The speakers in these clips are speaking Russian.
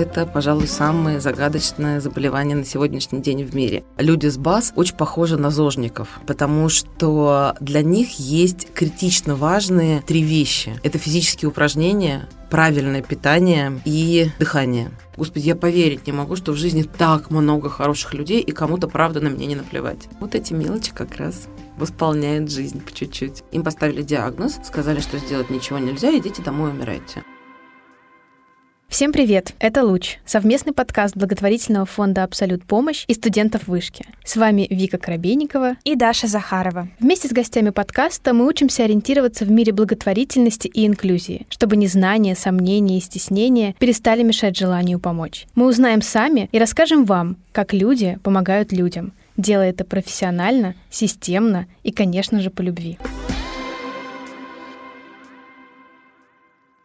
это, пожалуй, самое загадочное заболевание на сегодняшний день в мире. Люди с БАС очень похожи на зожников, потому что для них есть критично важные три вещи. Это физические упражнения, правильное питание и дыхание. Господи, я поверить не могу, что в жизни так много хороших людей, и кому-то, правда, на меня не наплевать. Вот эти мелочи как раз восполняют жизнь по чуть-чуть. Им поставили диагноз, сказали, что сделать ничего нельзя, идите домой, умирайте. Всем привет! Это «ЛУЧ» — совместный подкаст благотворительного фонда «Абсолют-Помощь» и студентов вышки. С вами Вика Коробейникова и Даша Захарова. Вместе с гостями подкаста мы учимся ориентироваться в мире благотворительности и инклюзии, чтобы незнание, сомнения и стеснения перестали мешать желанию помочь. Мы узнаем сами и расскажем вам, как люди помогают людям, делая это профессионально, системно и, конечно же, по любви.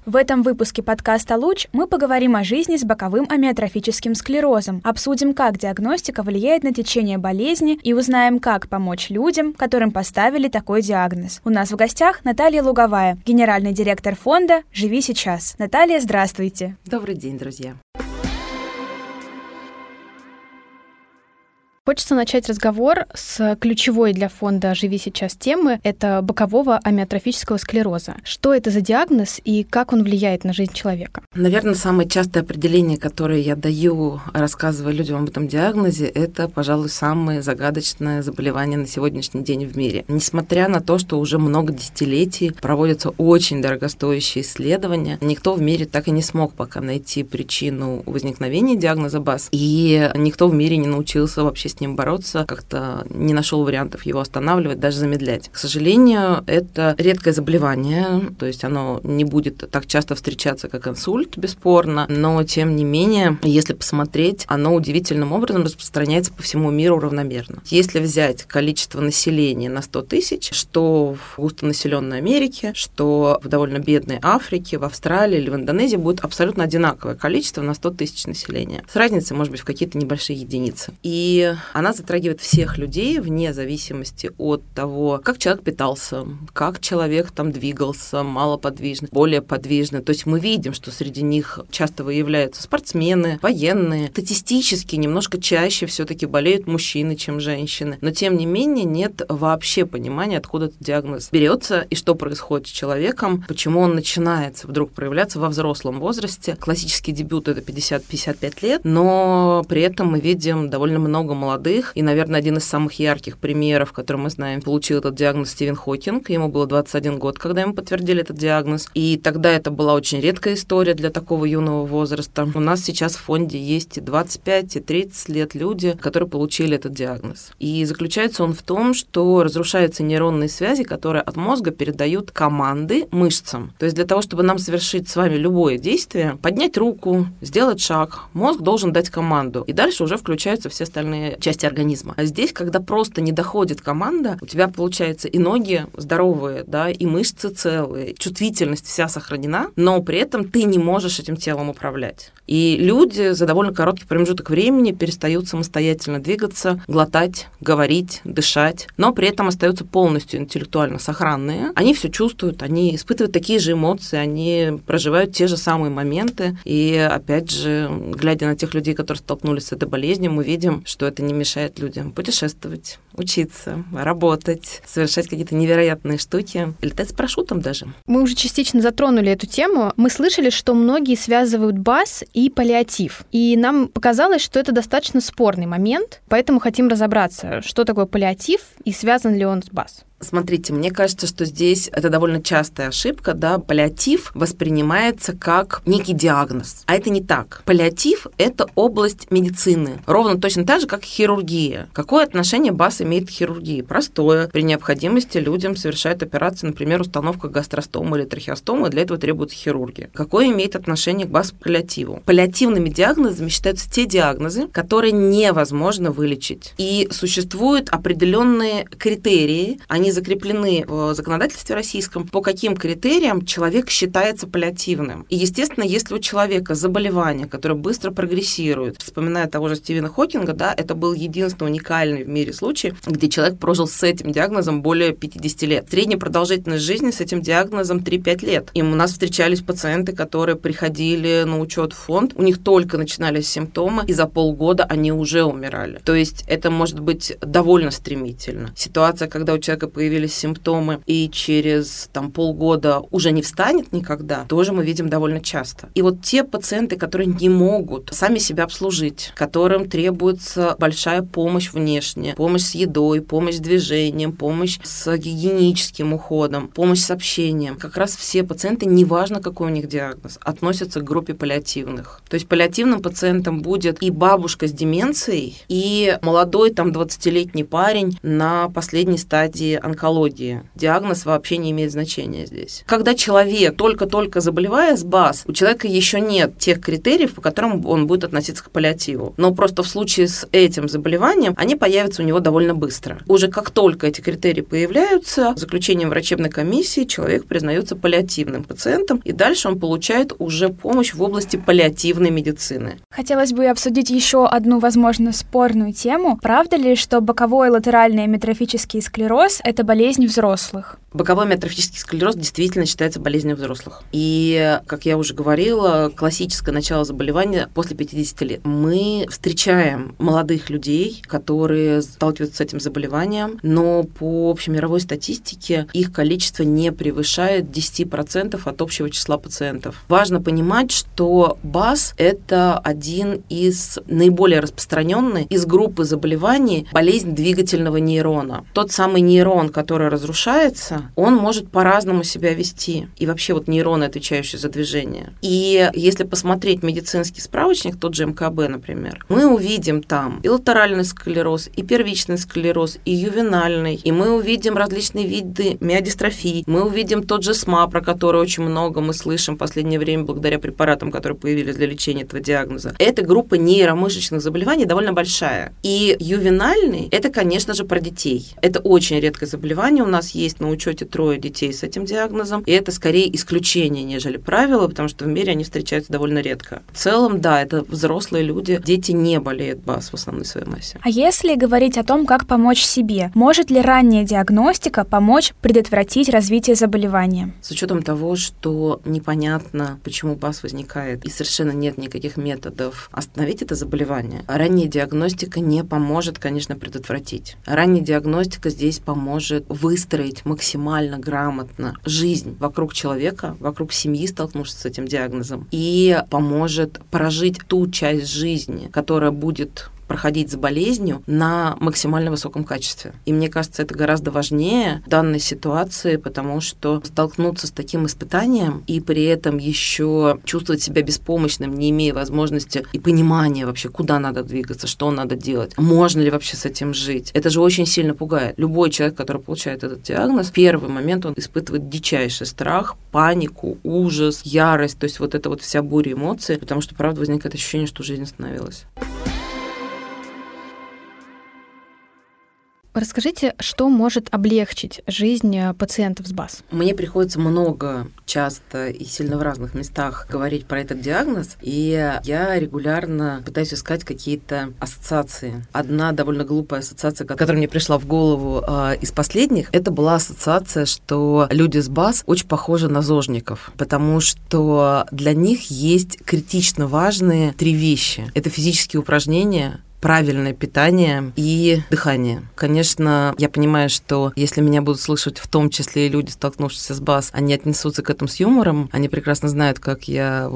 В этом выпуске подкаста «ЛУЧ» мы поговорим о жизни с боковым амиотрофическим склерозом, обсудим, как диагностика влияет на течение болезни и узнаем, как помочь людям, которым поставили такой диагноз. У нас в гостях Наталья Луговая, генеральный директор фонда «Живи сейчас». Наталья, здравствуйте. Добрый день, друзья. Хочется начать разговор с ключевой для фонда «Живи сейчас» темы – это бокового амиотрофического склероза. Что это за диагноз и как он влияет на жизнь человека? Наверное, самое частое определение, которое я даю, рассказывая людям об этом диагнозе, это, пожалуй, самое загадочное заболевание на сегодняшний день в мире. Несмотря на то, что уже много десятилетий проводятся очень дорогостоящие исследования, никто в мире так и не смог пока найти причину возникновения диагноза БАС, и никто в мире не научился вообще с ним бороться, как-то не нашел вариантов его останавливать, даже замедлять. К сожалению, это редкое заболевание, то есть оно не будет так часто встречаться, как инсульт, бесспорно, но, тем не менее, если посмотреть, оно удивительным образом распространяется по всему миру равномерно. Если взять количество населения на 100 тысяч, что в густонаселенной Америке, что в довольно бедной Африке, в Австралии или в Индонезии будет абсолютно одинаковое количество на 100 тысяч населения. С разницей, может быть, в какие-то небольшие единицы. И она затрагивает всех людей вне зависимости от того, как человек питался, как человек там двигался, малоподвижно, более подвижно. То есть мы видим, что среди них часто выявляются спортсмены, военные. Статистически немножко чаще все-таки болеют мужчины, чем женщины. Но тем не менее нет вообще понимания, откуда этот диагноз берется и что происходит с человеком, почему он начинает вдруг проявляться во взрослом возрасте. Классический дебют — это 50-55 лет, но при этом мы видим довольно много молодых. И, наверное, один из самых ярких примеров, который мы знаем, получил этот диагноз Стивен Хокинг. Ему было 21 год, когда ему подтвердили этот диагноз. И тогда это была очень редкая история для такого юного возраста. У нас сейчас в фонде есть и 25, и 30 лет люди, которые получили этот диагноз. И заключается он в том, что разрушаются нейронные связи, которые от мозга передают команды мышцам. То есть для того, чтобы нам совершить с вами любое действие, поднять руку, сделать шаг, мозг должен дать команду. И дальше уже включаются все остальные части организма. А здесь, когда просто не доходит команда, у тебя, получается, и ноги здоровые, да, и мышцы целые, чувствительность вся сохранена, но при этом ты не можешь этим телом управлять. И люди за довольно короткий промежуток времени перестают самостоятельно двигаться, глотать, говорить, дышать, но при этом остаются полностью интеллектуально сохранные. Они все чувствуют, они испытывают такие же эмоции, они проживают те же самые моменты. И, опять же, глядя на тех людей, которые столкнулись с этой болезнью, мы видим, что это не мешает людям путешествовать, учиться, работать, совершать какие-то невероятные штуки, летать с парашютом даже. Мы уже частично затронули эту тему. Мы слышали, что многие связывают БАС и паллиатив. И нам показалось, что это достаточно спорный момент, поэтому хотим разобраться, что такое паллиатив и связан ли он с БАС. Смотрите, мне кажется, что здесь это довольно частая ошибка, да, паллиатив воспринимается как некий диагноз, а это не так. Паллиатив — это область медицины, ровно точно так же, как хирургия. Какое отношение БАС имеет к хирургии? Простое. При необходимости людям совершают операции, например, установка гастростомы или трахеостомы, для этого требуются хирурги. Какое имеет отношение к БАС к паллиативу? Паллиативными диагнозами считаются те диагнозы, которые невозможно вылечить. И существуют определенные критерии, они закреплены в законодательстве российском, по каким критериям человек считается паллиативным. И, естественно, если у человека заболевание, которое быстро прогрессирует, вспоминая того же Стивена Хокинга, да, это был единственный уникальный в мире случай, случаи, где человек прожил с этим диагнозом более 50 лет. Средняя продолжительность жизни с этим диагнозом 3-5 лет. И у нас встречались пациенты, которые приходили на учет в фонд, у них только начинались симптомы, и за полгода они уже умирали. То есть это может быть довольно стремительно. Ситуация, когда у человека появились симптомы и через полгода уже не встанет никогда, тоже мы видим довольно часто. И вот те пациенты, которые не могут сами себя обслужить, которым требуется большая помощь внешняя, помощь с едой, помощь с движением, помощь с гигиеническим уходом, помощь с общением. Как раз все пациенты, неважно какой у них диагноз, относятся к группе паллиативных. То есть паллиативным пациентом будет и бабушка с деменцией, и молодой 20-летний парень на последней стадии онкологии. Диагноз вообще не имеет значения здесь. Когда человек, только-только заболевая с БАС, у человека еще нет тех критериев, по которым он будет относиться к паллиативу. Но просто в случае с этим заболеванием они появятся у него довольно быстро. Уже как только эти критерии появляются, заключением врачебной комиссии человек признается паллиативным пациентом, и дальше он получает уже помощь в области паллиативной медицины. Хотелось бы обсудить еще одну, возможно, спорную тему. Правда ли, что боковой латеральный амиотрофический склероз – это болезнь взрослых? Боковой амиотрофический склероз действительно считается болезнью взрослых. И, как я уже говорила, классическое начало заболевания после 50 лет. Мы встречаем молодых людей, которые сталкиваются с этим заболеванием, но по общемировой статистике их количество не превышает 10% от общего числа пациентов. Важно понимать, что БАС – это один из наиболее распространенных из группы заболеваний болезнь двигательного нейрона. Тот самый нейрон, который разрушается, он может по-разному себя вести. И вообще нейроны, отвечающие за движение. И если посмотреть медицинский справочник, тот же МКБ, например, мы увидим там и латеральный склероз, и первичный склероз, и ювенальный, и мы увидим различные виды миодистрофии, мы увидим тот же СМА, про который очень много мы слышим в последнее время благодаря препаратам, которые появились для лечения этого диагноза. Эта группа нейромышечных заболеваний довольно большая. И ювенальный – это, конечно же, про детей. Это очень редкое заболевание. У нас есть на учете 3 детей с этим диагнозом, и это скорее исключение, нежели правило, потому что в мире они встречаются довольно редко. В целом, да, это взрослые люди, дети не болеют БАС в основной своей массе. А если говорить о том, как помочь себе, может ли ранняя диагностика помочь предотвратить развитие заболевания? С учетом того, что непонятно, почему БАС возникает, и совершенно нет никаких методов остановить это заболевание, ранняя диагностика не поможет, конечно, предотвратить. Ранняя диагностика здесь поможет выстроить максимально грамотно жизнь вокруг человека, вокруг семьи, столкнувшись с этим диагнозом, и поможет прожить ту часть жизни, которая будет проходить за болезнью на максимально высоком качестве. И мне кажется, это гораздо важнее в данной ситуации, потому что столкнуться с таким испытанием и при этом еще чувствовать себя беспомощным, не имея возможности и понимания вообще, куда надо двигаться, что надо делать, можно ли вообще с этим жить. Это же очень сильно пугает. Любой человек, который получает этот диагноз, в первый момент он испытывает дичайший страх, панику, ужас, ярость, то есть эта вся буря эмоций, потому что, правда, возникает ощущение, что жизнь остановилась. Расскажите, что может облегчить жизнь пациентов с БАС? Мне приходится много, часто и сильно в разных местах говорить про этот диагноз, и я регулярно пытаюсь искать какие-то ассоциации. Одна довольно глупая ассоциация, которая мне пришла в голову из последних, это была ассоциация, что люди с БАС очень похожи на зожников, потому что для них есть критично важные 3 вещи. Это физические упражнения, правильное питание и дыхание. Конечно, я понимаю, что если меня будут слышать в том числе и люди, столкнувшиеся с БАС, они отнесутся к этому с юмором, они прекрасно знают, как я,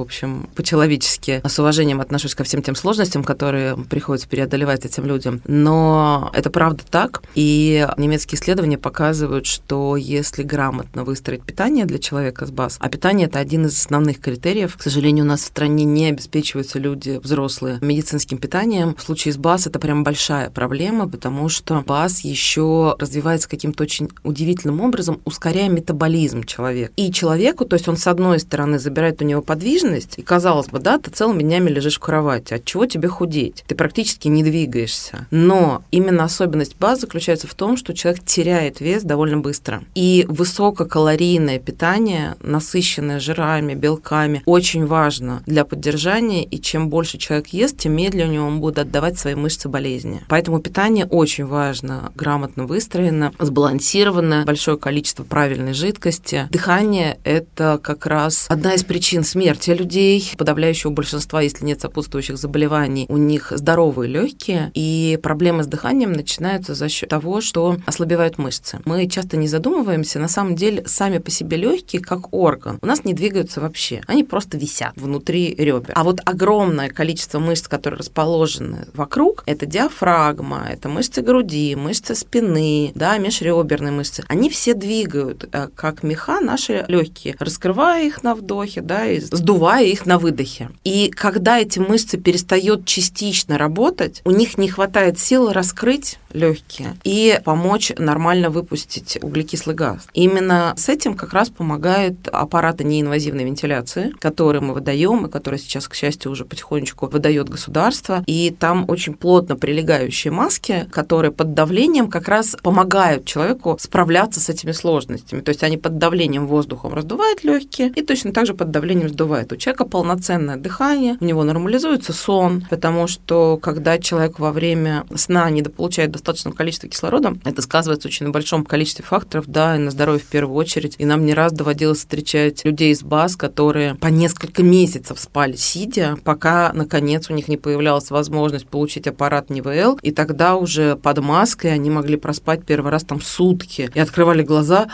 по-человечески с уважением отношусь ко всем тем сложностям, которые приходится преодолевать этим людям. Но это правда так, и немецкие исследования показывают, что если грамотно выстроить питание для человека с БАС, а питание – это один из основных критериев, к сожалению, у нас в стране не обеспечиваются люди взрослые медицинским питанием. В случае с БАС это прям большая проблема, потому что БАС еще развивается каким-то очень удивительным образом, ускоряя метаболизм человека. И человеку, то есть он с одной стороны забирает у него подвижность, и казалось бы, да, ты целыми днями лежишь в кровати, от чего тебе худеть? Ты практически не двигаешься. Но именно особенность БАС заключается в том, что человек теряет вес довольно быстро. И высококалорийное питание, насыщенное жирами, белками, очень важно для поддержания, и чем больше человек ест, тем медленнее он будет отдавать свои свои мышцы болезни. Поэтому питание очень важно, грамотно выстроено, сбалансировано, большое количество правильной жидкости. Дыхание – это как раз одна из причин смерти людей. Подавляющего большинства, если нет сопутствующих заболеваний, у них здоровые легкие, и проблемы с дыханием начинаются за счет того, что ослабевают мышцы. Мы часто не задумываемся, на самом деле сами по себе легкие как орган у нас не двигаются вообще, они просто висят внутри ребер. А вот огромное количество мышц, которые расположены вокруг, это диафрагма, это мышцы груди, мышцы спины, да, межреберные мышцы, они все двигают как меха наши легкие, раскрывая их на вдохе, да, и сдувая их на выдохе. И когда эти мышцы перестают частично работать, у них не хватает сил раскрыть легкие и помочь нормально выпустить углекислый газ. Именно с этим как раз помогают аппараты неинвазивной вентиляции, которые мы выдаем и которые сейчас, к счастью, уже потихонечку выдает государство. И там очень плотно прилегающие маски, которые под давлением как раз помогают человеку справляться с этими сложностями. То есть они под давлением воздухом раздувают легкие и точно так же под давлением сдувают. У человека полноценное дыхание, у него нормализуется сон, потому что когда человек во время сна недополучает достаточное количество кислорода, это сказывается очень на большом количестве факторов, да, и на здоровье в первую очередь. И нам не раз доводилось встречать людей из БАС, которые по несколько месяцев спали сидя, пока, наконец, у них не появлялась возможность получить аппарат НИВЛ, и тогда уже под маской они могли проспать первый раз там сутки. И открывали глаза,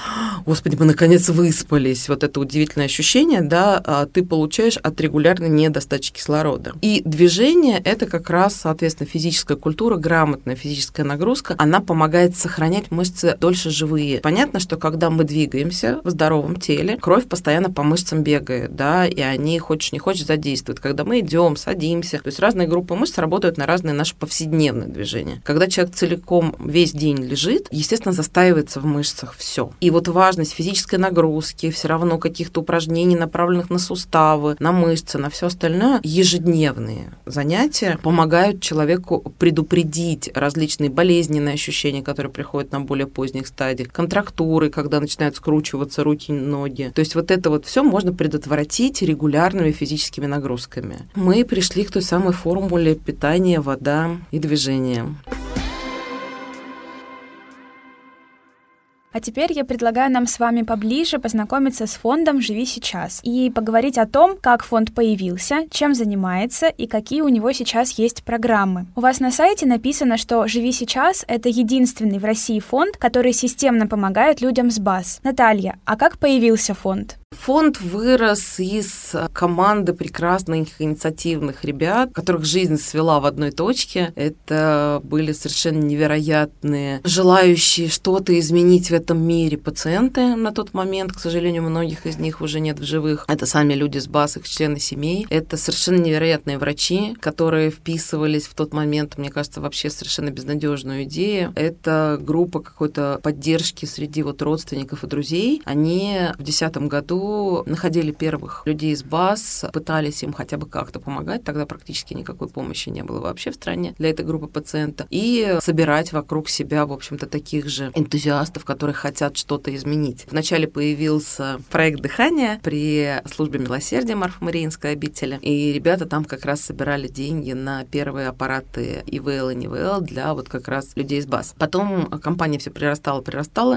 господи, мы наконец выспались. Вот это удивительное ощущение, да, ты получаешь от регулярной недостачи кислорода. И движение – это как раз, соответственно, физическая культура, грамотная физическая нагрузка, она помогает сохранять мышцы дольше живые. Понятно, что когда мы двигаемся в здоровом теле, кровь постоянно по мышцам бегает, да, и они, хочешь не хочешь, задействуют. Когда мы идем, садимся, то есть разные группы мышц работают на разные наши повседневные движения. Когда человек целиком весь день лежит, естественно, застаивается в мышцах все. И вот важность физической нагрузки, все равно каких-то упражнений, направленных на суставы, на мышцы, на все остальное, ежедневные занятия помогают человеку предупредить различные болезненные ощущения, которые приходят на более поздних стадиях, контрактуры, когда начинают скручиваться руки, ноги. То есть вот это вот все можно предотвратить регулярными физическими нагрузками. Мы пришли к той самой формуле питания, вода и движение. А теперь я предлагаю нам с вами поближе познакомиться с фондом «Живи сейчас» и поговорить о том, как фонд появился, чем занимается и какие у него сейчас есть программы. У вас на сайте написано, что «Живи сейчас» — это единственный в России фонд, который системно помогает людям с БАС. Наталья, а как появился фонд? Фонд вырос из команды прекрасных инициативных ребят, которых жизнь свела в одной точке. Это были совершенно невероятные, желающие что-то изменить в этом мире пациенты на тот момент. К сожалению, многих из них уже нет в живых. Это сами люди с БАС, их члены семей. Это совершенно невероятные врачи, которые вписывались в тот момент, мне кажется, вообще совершенно безнадежную идею. Это группа какой-то поддержки среди вот родственников и друзей. Они в 2010 году находили первых людей из БАС, пытались им хотя бы как-то помогать, тогда практически никакой помощи не было вообще в стране для этой группы пациентов, и собирать вокруг себя, в общем-то, таких же энтузиастов, которые хотят что-то изменить. Вначале появился проект дыхания при службе милосердия Марфо-Мариинской обители, и ребята там как раз собирали деньги на первые аппараты ИВЛ и НИВЛ для вот как раз людей из БАС. Потом компания все прирастала,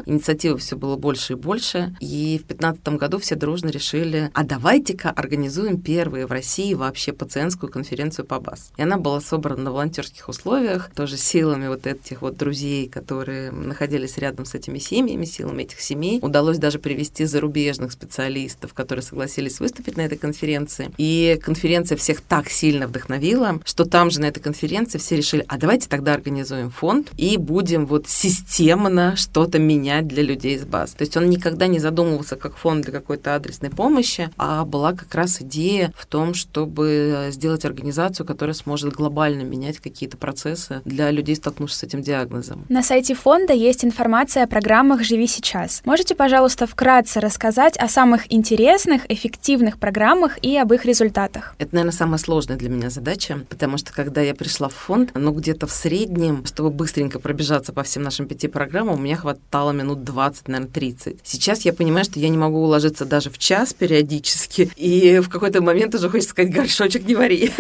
инициативы все было больше и больше, и в 2015 году все дружно решили, а давайте-ка организуем первую в России вообще пациентскую конференцию по БАС. И она была собрана на волонтерских условиях, тоже силами вот этих вот друзей, которые находились рядом с этими семьями, силами этих семей. Удалось даже привести зарубежных специалистов, которые согласились выступить на этой конференции. И конференция всех так сильно вдохновила, что там же на этой конференции все решили, а давайте тогда организуем фонд и будем вот системно что-то менять для людей с БАС. То есть он никогда не задумывался как фонд для какой-то адресной помощи, а была как раз идея в том, чтобы сделать организацию, которая сможет глобально менять какие-то процессы для людей, столкнувшихся с этим диагнозом. На сайте фонда есть информация о программах программах «Живи сейчас». Можете, пожалуйста, вкратце рассказать о самых интересных, эффективных программах и об их результатах? Это, наверное, самая сложная для меня задача, потому что, когда я пришла в фонд, где-то в среднем, чтобы быстренько пробежаться по всем нашим 5 программам, у меня хватало минут 20, наверное, 30. Сейчас я понимаю, что я не могу уложиться даже в час периодически, и в какой-то момент уже хочется сказать: горшочек не вари.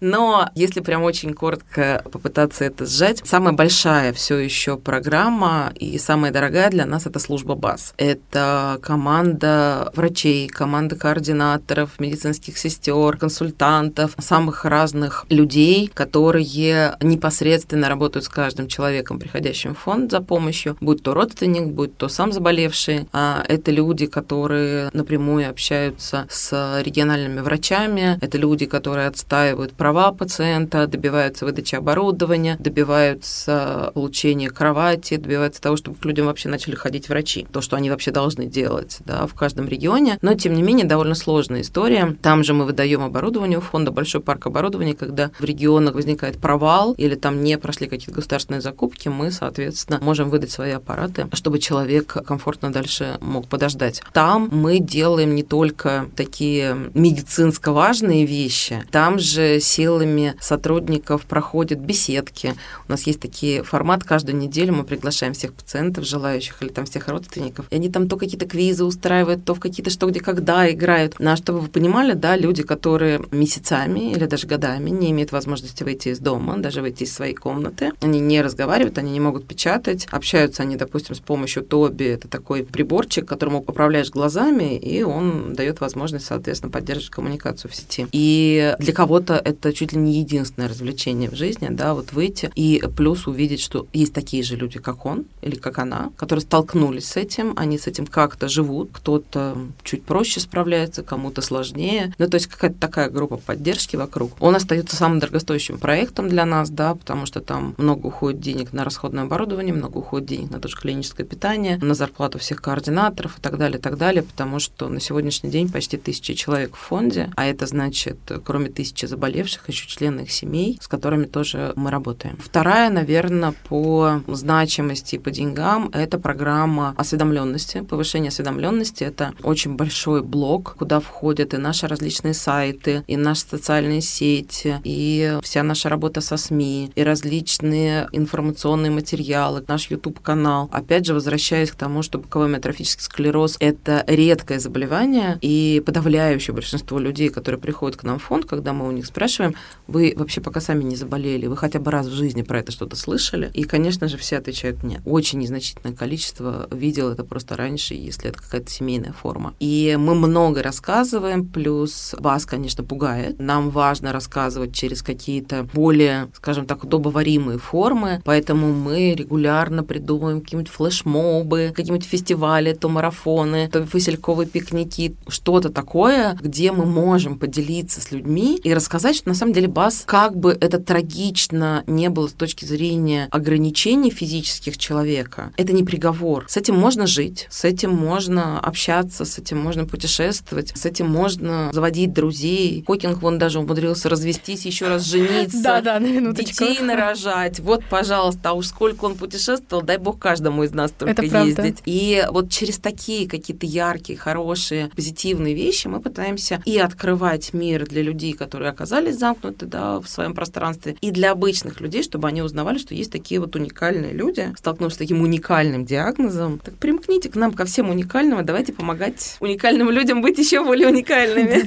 Но если прям очень коротко попытаться это сжать, самая большая все еще программа и самая дорогая для нас — это служба БАС. Это команда врачей, команда координаторов, медицинских сестер, консультантов, самых разных людей, которые непосредственно работают с каждым человеком, приходящим в фонд за помощью, будь то родственник, будь то сам заболевший. Это люди, которые напрямую общаются с региональными врачами, это люди, которые отстаивают права пациента, добиваются выдачи оборудования, добиваются получения кровати, добиваются того, чтобы к людям вообще начали ходить врачи. То, что они вообще должны делать, да, в каждом регионе. Но, тем не менее, довольно сложная история. Там же мы выдаем оборудование у фонда, большой парк оборудования, когда в регионах возникает провал или там не прошли какие-то государственные закупки, мы, соответственно, можем выдать свои аппараты, чтобы человек комфортно дальше мог подождать. Там мы делаем не только такие медицинско важные вещи, там же силами сотрудников проходят беседки. У нас есть такие форматы, каждую неделю мы приглашаем всех пациентов, желающих, или там всех родственников, и они там то какие-то квизы устраивают, то в какие-то что, где, когда играют. Но чтобы вы понимали, да, люди, которые месяцами или даже годами не имеют возможности выйти из дома, даже выйти из своей комнаты, они не разговаривают, они не могут печатать, общаются они, допустим, с помощью Тоби, это такой приборчик, которому управляешь глазами, и он дает возможность, соответственно, поддерживать коммуникацию в сети. И для кого-то это чуть ли не единственное развлечение в жизни, да, вот выйти и плюс увидеть, что есть такие же люди, как он или как она, которые столкнулись с этим, они с этим как-то живут, кто-то чуть проще справляется, кому-то сложнее, ну, то есть какая-то такая группа поддержки вокруг. Он остается самым дорогостоящим проектом для нас, да, потому что там много уходит денег на расходное оборудование, много уходит денег на то же клиническое питание, на зарплату всех координаторов и так далее, потому что на сегодняшний день почти 1000 человек в фонде, а это значит, кроме 1000 заболевших, еще члены их семей, с которыми тоже мы работаем. Вторая, наверное, по значимости и по деньгам, это программа осведомленности, повышение осведомленности. Это очень большой блок, куда входят и наши различные сайты, и наши социальные сети, и вся наша работа со СМИ, и различные информационные материалы, наш YouTube-канал. Опять же, возвращаясь к тому, что боковой атрофический склероз — это редкое заболевание, и подавляющее большинство людей, которые приходят к нам в фонд, когда мы у них спрашиваем: вы вообще пока сами не заболели, вы хотя бы раз в жизни про это что-то слышали? И, конечно же, все отвечают: нет. Очень незначительное количество видел это просто раньше, если это какая-то семейная форма. И мы много рассказываем, плюс БАС, конечно, пугает. Нам важно рассказывать через какие-то более, скажем так, удобоваримые формы, поэтому мы регулярно придумываем какие-нибудь флешмобы, какие-нибудь фестивали, то марафоны, то васильковые пикники, что-то такое, где мы можем поделиться с людьми и рассказать, что на самом деле БАС, как бы это трагично не было с точки зрения ограничений физических человека, это не приговор. С этим можно жить, с этим можно общаться, с этим можно путешествовать, с этим можно заводить друзей. Хокинг, вон, даже умудрился развестись, еще раз жениться, да, на минуточку, детей нарожать. Вот, пожалуйста, а уж сколько он путешествовал, дай бог каждому из нас только ездить. И вот через такие какие-то яркие, хорошие, позитивные вещи мы пытаемся и открывать мир для людей, которые оказались замкнуты, да, в своем пространстве, и для обычных людей, чтобы они узнавали, что есть такие вот уникальные люди, столкнувшись с таким уникальным диагнозом. Так примкните к нам, ко всем уникальным, и давайте помогать уникальным людям быть еще более уникальными.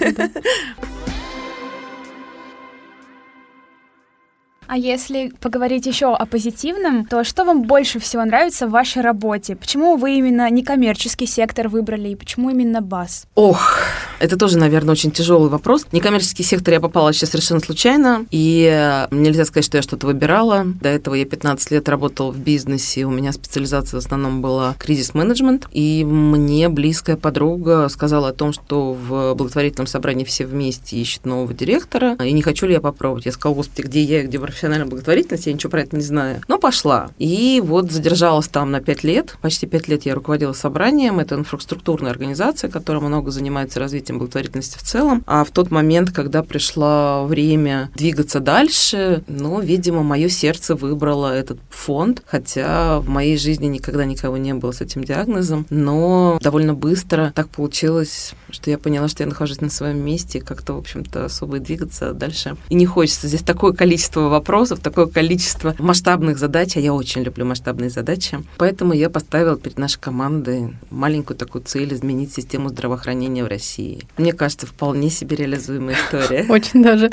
А если поговорить еще о позитивном, то что вам больше всего нравится в вашей работе? Почему вы именно некоммерческий сектор выбрали и почему именно БАС? Ох, это тоже, наверное, очень тяжелый вопрос. В некоммерческий сектор я попала сейчас совершенно случайно, и нельзя сказать, что я что-то выбирала. До этого я 15 лет работала в бизнесе, у меня специализация в основном была кризис-менеджмент, и мне близкая подруга сказала о том, что в благотворительном собрании все вместе ищут нового директора, и не хочу ли я попробовать. Я сказала: господи, где я и где профессионал? профессиональной благотворительности, я ничего про это не знаю, но пошла. И вот задержалась там на 5 лет, почти 5 лет я руководила собранием, это инфраструктурная организация, которая много занимается развитием благотворительности в целом, а в тот момент, когда пришло время двигаться дальше, ну, видимо, мое сердце выбрало этот фонд, хотя в моей жизни никогда никого не было с этим диагнозом, но довольно быстро так получилось, что я поняла, что я нахожусь на своем месте, как-то, в общем-то, особо и двигаться дальше. И не хочется. Здесь такое количество вопросов, такое количество масштабных задач, а я очень люблю масштабные задачи. Поэтому я поставила перед нашей командой маленькую такую цель изменить систему здравоохранения в России. Мне кажется, вполне себе реализуемая история. Очень даже.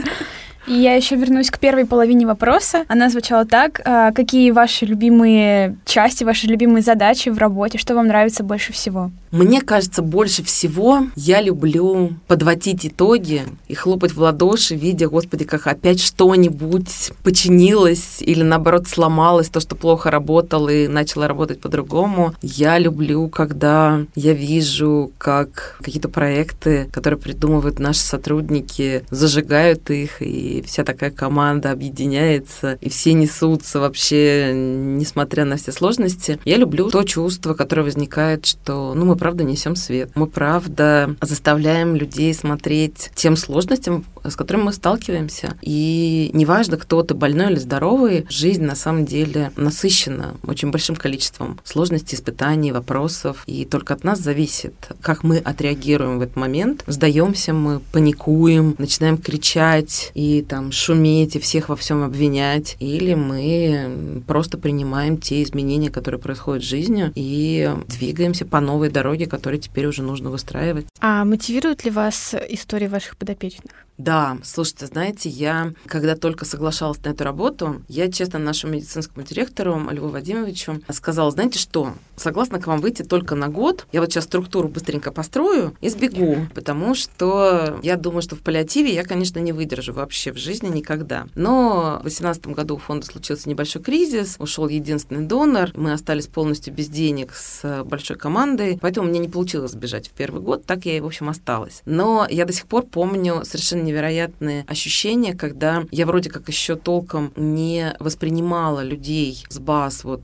И я еще вернусь к первой половине вопроса. Она звучала так. Какие ваши любимые части, ваши любимые задачи в работе? Что вам нравится больше всего? Мне кажется, больше всего я люблю подводить итоги и хлопать в ладоши, видя, господи, как опять что-нибудь починилось или, наоборот, сломалось, то, что плохо работало и начало работать по-другому. Я люблю, когда я вижу, как какие-то проекты, которые придумывают наши сотрудники, зажигают их, и вся такая команда объединяется, и все несутся вообще, несмотря на все сложности. Я люблю то чувство, которое возникает, что, ну, мы правда несем свет. Мы правда заставляем людей смотреть тем сложностям, с которыми мы сталкиваемся. И неважно, кто ты, больной или здоровый, жизнь на самом деле насыщена очень большим количеством сложностей, испытаний, вопросов. И только от нас зависит, как мы отреагируем в этот момент. Сдаемся мы, паникуем, начинаем кричать и там шуметь, и всех во всем обвинять. Или мы просто принимаем те изменения, которые происходят в жизни, и двигаемся по новой дороге, которые теперь уже нужно выстраивать. А мотивирует ли вас история ваших подопечных? Да, слушайте, знаете, я, когда только соглашалась на эту работу, я, честно, нашему медицинскому директору Льву Вадимовичу сказала, знаете что, согласна к вам выйти только на год, я вот сейчас структуру быстренько построю и сбегу, потому что я думаю, что в паллиативе я, конечно, не выдержу вообще в жизни никогда. Но в 2018 году у фонда случился небольшой кризис, ушел единственный донор, мы остались полностью без денег с большой командой, поэтому мне не получилось сбежать в первый год, так я и, в общем, осталась. Но я до сих пор помню совершенно невероятные ощущения, когда я вроде как еще толком не воспринимала людей с БАС, вот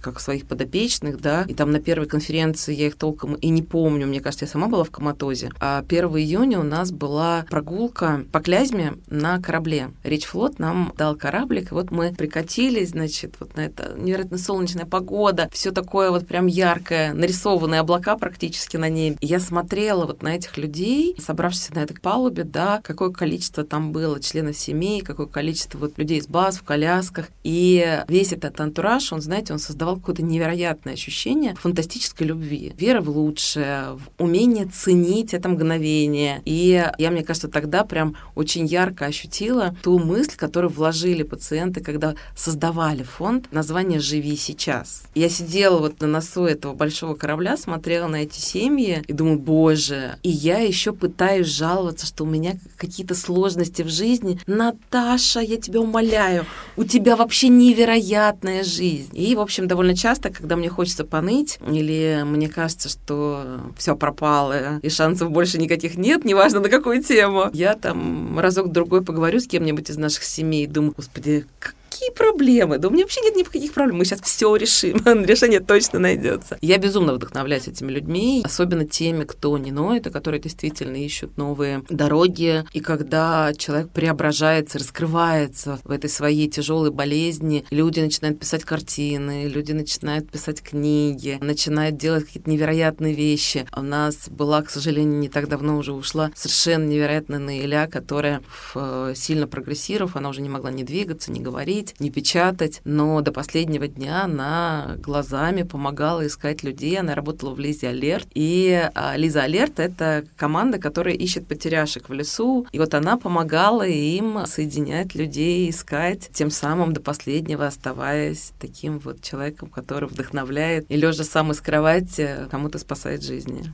как своих подопечных, да, и там на первой конференции я их толком и не помню, мне кажется, я сама была в коматозе, а 1 июня у нас была прогулка по Клязьме на корабле. Речфлот нам дал кораблик, и вот мы прикатились, значит, вот на это невероятно солнечная погода, все такое вот прям яркое, нарисованные облака практически на небе. И я смотрела вот на этих людей, собравшихся на этой палубе, да, какое количество там было членов семей, какое количество вот людей с БАС в колясках, и весь этот антураж, он, знаете, он создавал какое-то невероятное ощущение фантастической любви, веры в лучшее, в умение ценить это мгновение. И я, мне кажется, тогда прям очень ярко ощутила ту мысль, которую вложили пациенты, когда создавали фонд, название «Живи сейчас». Я сидела вот на носу этого большого корабля, смотрела на эти семьи и думаю, боже, и я еще пытаюсь жаловаться, что у меня какие-то сложности в жизни. Наташа, я тебя умоляю, у тебя вообще невероятная жизнь. И, в общем, довольно часто, когда мне хочется поныть, или мне кажется, что все пропало, и шансов больше никаких нет, неважно на какую тему, я там разок-другой поговорю с кем-нибудь из наших семей, думаю, господи, какие проблемы? Да у меня вообще нет никаких проблем. Мы сейчас все решим. Решение точно найдется. Я безумно вдохновляюсь этими людьми, особенно теми, кто не ноет, а которые действительно ищут новые дороги. И когда человек преображается, раскрывается в этой своей тяжелой болезни, люди начинают писать картины, люди начинают писать книги, начинают делать какие-то невероятные вещи. У нас была, к сожалению, не так давно уже ушла совершенно невероятная Наиля, которая, сильно прогрессировав, она уже не могла ни двигаться, ни говорить, не печатать, но до последнего дня она глазами помогала искать людей, она работала в Лизе Алерт, и Лиза Алерт — это команда, которая ищет потеряшек в лесу, и вот она помогала им соединять людей, искать, тем самым до последнего оставаясь таким вот человеком, который вдохновляет, и лежа сам из кровати кому-то спасает жизни.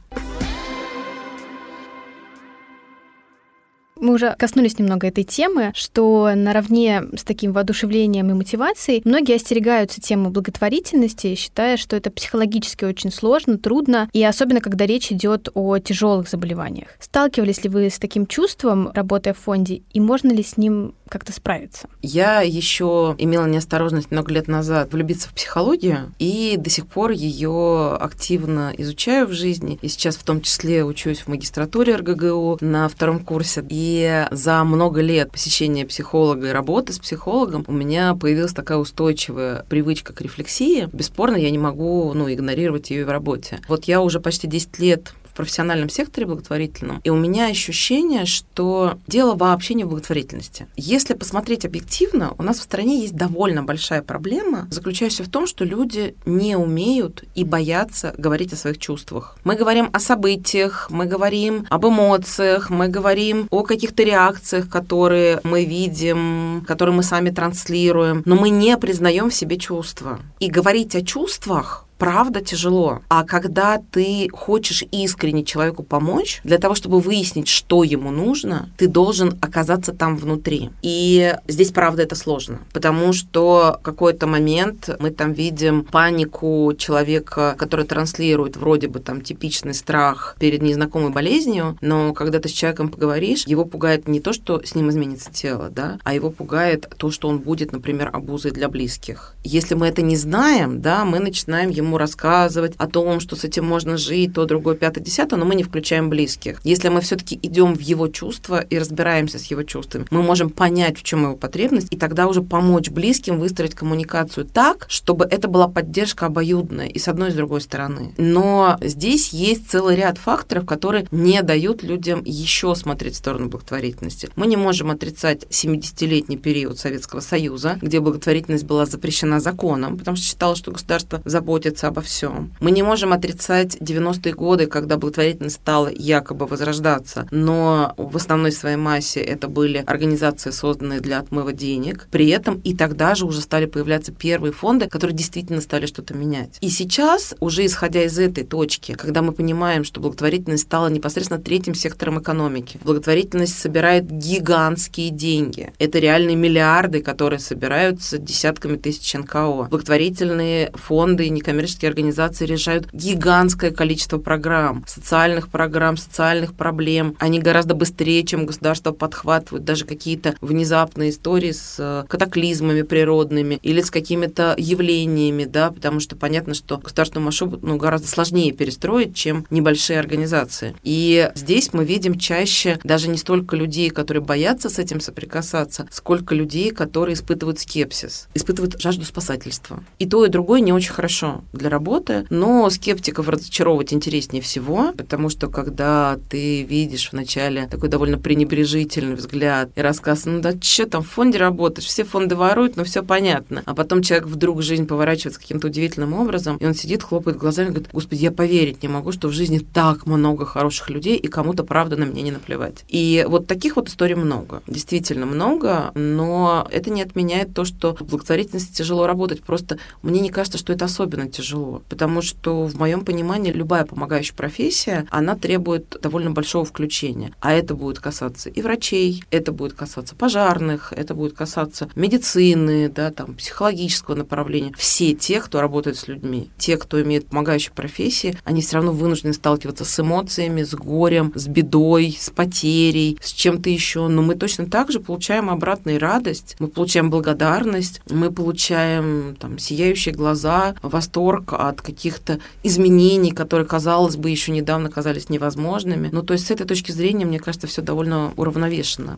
Мы уже коснулись немного этой темы, что наравне с таким воодушевлением и мотивацией многие остерегаются темы благотворительности, считая, что это психологически очень сложно, трудно, и особенно, когда речь идет о тяжелых заболеваниях. Сталкивались ли вы с таким чувством, работая в фонде, и можно ли с ним как-то справиться? Я еще имела неосторожность много лет назад влюбиться в психологию, и до сих пор ее активно изучаю в жизни. И сейчас в том числе учусь в магистратуре РГГУ на втором курсе. И за много лет посещения психолога и работы с психологом у меня появилась такая устойчивая привычка к рефлексии. Бесспорно, я не могу игнорировать ее и в работе. Вот я уже почти 10 лет в профессиональном секторе благотворительном, и у меня ощущение, что дело вообще не в благотворительности. Если посмотреть объективно, у нас в стране есть довольно большая проблема, заключающаяся в том, что люди не умеют и боятся говорить о своих чувствах. Мы говорим о событиях, мы говорим об эмоциях, мы говорим о каких-то реакциях, которые мы видим, которые мы сами транслируем, но мы не признаем в себе чувства. И говорить о чувствах правда тяжело. А когда ты хочешь искренне человеку помочь, для того, чтобы выяснить, что ему нужно, ты должен оказаться там внутри. И здесь, правда, это сложно, потому что в какой-то момент мы там видим панику человека, который транслирует вроде бы там типичный страх перед незнакомой болезнью, но когда ты с человеком поговоришь, его пугает не то, что с ним изменится тело, да, а его пугает то, что он будет, например, обузой для близких. Если мы это не знаем, да, мы начинаем ему рассказывать о том, что с этим можно жить, то, другое, пятое, десятое, но мы не включаем близких. Если мы все-таки идем в его чувства и разбираемся с его чувствами, мы можем понять, в чем его потребность, и тогда уже помочь близким выстроить коммуникацию так, чтобы это была поддержка обоюдная и с одной, и с другой стороны. Но здесь есть целый ряд факторов, которые не дают людям еще смотреть в сторону благотворительности. Мы не можем отрицать 70-летний период Советского Союза, где благотворительность была запрещена законом, потому что считалось, что государство заботится обо всем. Мы не можем отрицать 90-е годы, когда благотворительность стала якобы возрождаться, но в основной своей массе это были организации, созданные для отмыва денег. При этом и тогда же уже стали появляться первые фонды, которые действительно стали что-то менять. И сейчас, уже исходя из этой точки, когда мы понимаем, что благотворительность стала непосредственно третьим сектором экономики, благотворительность собирает гигантские деньги. Это реальные миллиарды, которые собираются десятками тысяч НКО. Благотворительные фонды и коммерческие организации решают гигантское количество программ, социальных проблем. Они гораздо быстрее, чем государство, подхватывают даже какие-то внезапные истории с катаклизмами природными или с какими-то явлениями, да, потому что понятно, что государственную машину гораздо сложнее перестроить, чем небольшие организации. И здесь мы видим чаще даже не столько людей, которые боятся с этим соприкасаться, сколько людей, которые испытывают скепсис, испытывают жажду спасательства. И то, и другое не очень хорошо для работы, но скептиков разочаровывать интереснее всего, потому что когда ты видишь вначале такой довольно пренебрежительный взгляд и рассказ, ну да что там, в фонде работаешь, все фонды воруют, но все понятно. А потом человек вдруг жизнь поворачивается каким-то удивительным образом, и он сидит, хлопает глазами и говорит: господи, я поверить не могу, что в жизни так много хороших людей, и кому-то правда на меня не наплевать. И вот таких вот историй много, действительно много, но это не отменяет то, что в благотворительности тяжело работать. Просто мне не кажется, что это особенно тяжело, потому что, в моем понимании, любая помогающая профессия, она требует довольно большого включения. А это будет касаться и врачей, это будет касаться пожарных, это будет касаться медицины, да, там, психологического направления. Все те, кто работает с людьми, те, кто имеет помогающие профессии, они все равно вынуждены сталкиваться с эмоциями, с горем, с бедой, с потерей, с чем-то еще. Но мы точно так же получаем обратную радость, мы получаем благодарность, мы получаем там сияющие глаза, восторг от каких-то изменений, которые, казалось бы, еще недавно казались невозможными. Ну, то есть с этой точки зрения, мне кажется, все довольно уравновешено.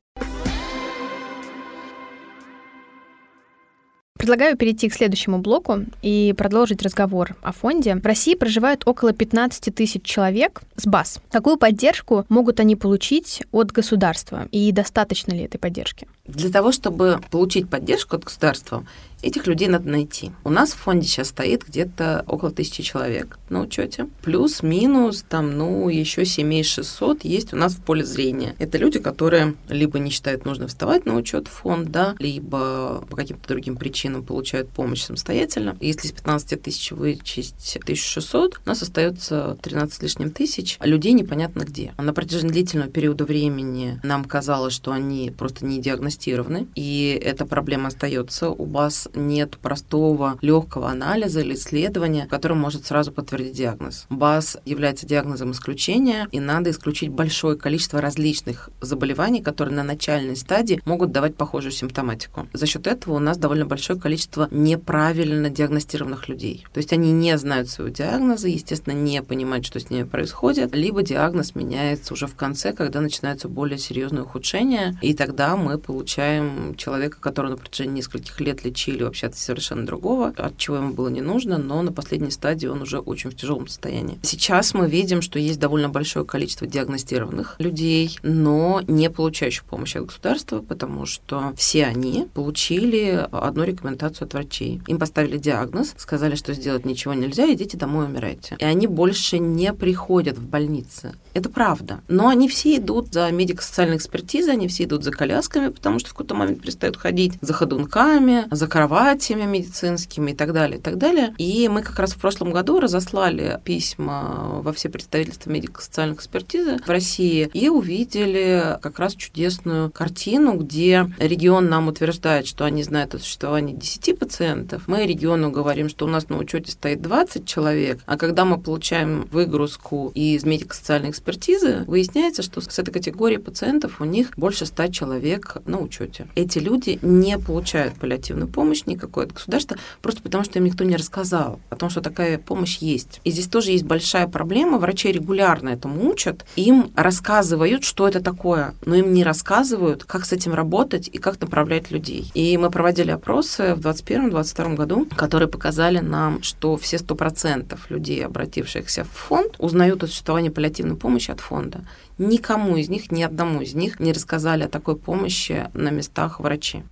Предлагаю перейти к следующему блоку и продолжить разговор о фонде. В России проживают около 15 тысяч человек с БАС. Какую поддержку могут они получить от государства? И достаточно ли этой поддержки? Для того, чтобы получить поддержку от государства, этих людей надо найти. У нас в фонде сейчас стоит где-то около 1000 человек на учете. Плюс-минус, там, еще 7-600 есть у нас в поле зрения. Это люди, которые либо не считают нужно вставать на учет в фонд, да, либо по каким-то другим причинам получают помощь самостоятельно. Если из 15 тысяч вычесть 1600, у нас остается 13 лишним тысяч, а людей непонятно где. На протяжении длительного периода времени нам казалось, что они просто не диагностированы, и эта проблема остается у БАС. нет простого, легкого анализа или исследования, которое может сразу подтвердить диагноз. БАС является диагнозом исключения, и надо исключить большое количество различных заболеваний, которые на начальной стадии могут давать похожую симптоматику. За счет этого у нас довольно большое количество неправильно диагностированных людей. То есть они не знают своего диагноза, естественно, не понимают, что с ними происходит, либо диагноз меняется уже в конце, когда начинаются более серьезные ухудшения, и тогда мы получаем человека, которого на протяжении нескольких лет лечили вообще от совершенно другого, от чего ему было не нужно, но на последней стадии он уже очень в тяжелом состоянии. Сейчас мы видим, что есть довольно большое количество диагностированных людей, но не получающих помощи от государства, потому что все они получили одну рекомендацию от врачей. Им поставили диагноз, сказали, что сделать ничего нельзя, идите домой, умирайте. И они больше не приходят в больницы. Это правда. Но они все идут за медико-социальной экспертизой, они все идут за колясками, потому что в какой-то момент перестают ходить за ходунками, за кроватями медицинскими и так далее, и так далее. И мы как раз в прошлом году разослали письма во все представительства медико-социальной экспертизы в России и увидели как раз чудесную картину, где регион нам утверждает, что они знают о существовании 10 пациентов. Мы региону говорим, что у нас на учете стоит 20 человек, а когда мы получаем выгрузку из медико-социальной экспертизы, выясняется, что с этой категории пациентов у них больше 100 человек на учете. Эти люди не получают паллиативную помощь никакой от государства, просто потому что им никто не рассказал о том, что такая помощь есть. И здесь тоже есть большая проблема. Врачи регулярно этому учат. Им рассказывают, что это такое, но им не рассказывают, как с этим работать и как направлять людей. И мы проводили опросы в 2021-2022 году, которые показали нам, что все 100% людей, обратившихся в фонд, узнают о существовании паллиативной помощи от фонда. Никому из них, ни одному из них не рассказали о такой помощи на местах врачи.